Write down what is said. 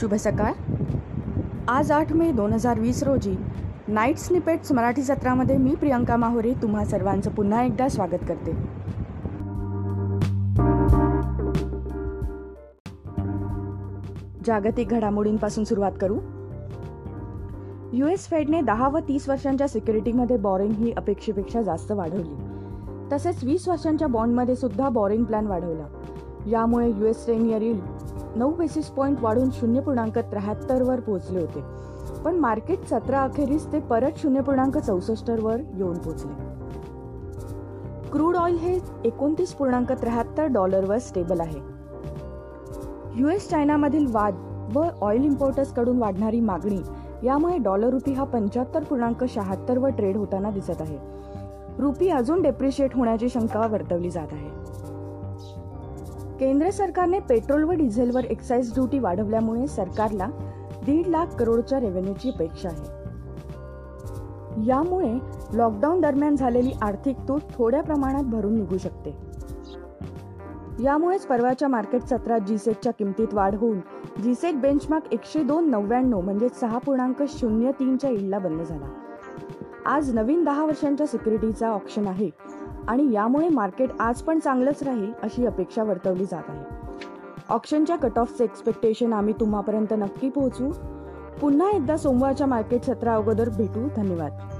शुभ सकाळ. आज 8 मे 2020 रोजी नाईट स्निपेट्स मराठी सत्रामध्ये मी प्रियंका माहुरे तुम्हा सर्वांचं पुन्हा एकदा स्वागत करते. जागतिक घडामोडींपासून सुरुवात करू. US फेडने 10 व 30 वर्षांच्या सिक्युरिटीमध्ये बॉरिंग ही अपेक्षेपेक्षा जास्त वाढवली. तसेच 20 वर्षांच्या बॉन्डमध्ये सुद्धा बॉरिंग प्लॅन वाढवला. यामुळे US 10-year yield 9 basis point वाढून 0.73 वर पोहोचले होते, पण मार्केट 17 अखेरीस ते परत 0.64 वर येऊन पोहोचले. क्रूड ऑइल हे $29.73 डॉलरवर स्टेबल आहे. US चायनामधील वाद व ऑइल इम्पोर्टर्सकडून वाढणारी मागणी यामुळे डॉलर रुपी हा 75.76 वर ट्रेड होताना दिसत आहे. रुपी अजून डेप्रिशिएट होण्याची शंका वर्तवली जात आहे. केंद्र सरकारने पेट्रोल व डिझेलवर एक्साईज ड्युटी वाढवल्यामुळे सरकारला 1.5 लाख करोडच्या रेव्हेन्यूची अपेक्षा आहे. यामुळे लॉकडाऊन दरम्यान झालेली आर्थिक तूट थोड्या प्रमाणात भरून निघू शकते. यामुळेच परवाच्या मार्केट सत्रात GSECच्या किमतीत वाढ होऊन GSEC बेंचमार्क 102.99 म्हणजे 6.03 च्या यील्डला बंद झाला. आज नवीन 10 वर्षांच्या सिक्युरिटीचा ऑप्शन आहे आणि यामुळे मार्केट आज पण चांगलंच राहील अशी अपेक्षा वर्तवली जात आहे. ऑक्शनच्या कट ऑफचे एक्सपेक्टेशन आम्ही तुम्हापर्यंत नक्की पोहोचू. पुन्हा एकदा सोमवारच्या मार्केट सत्रा अगोदर भेटू. धन्यवाद.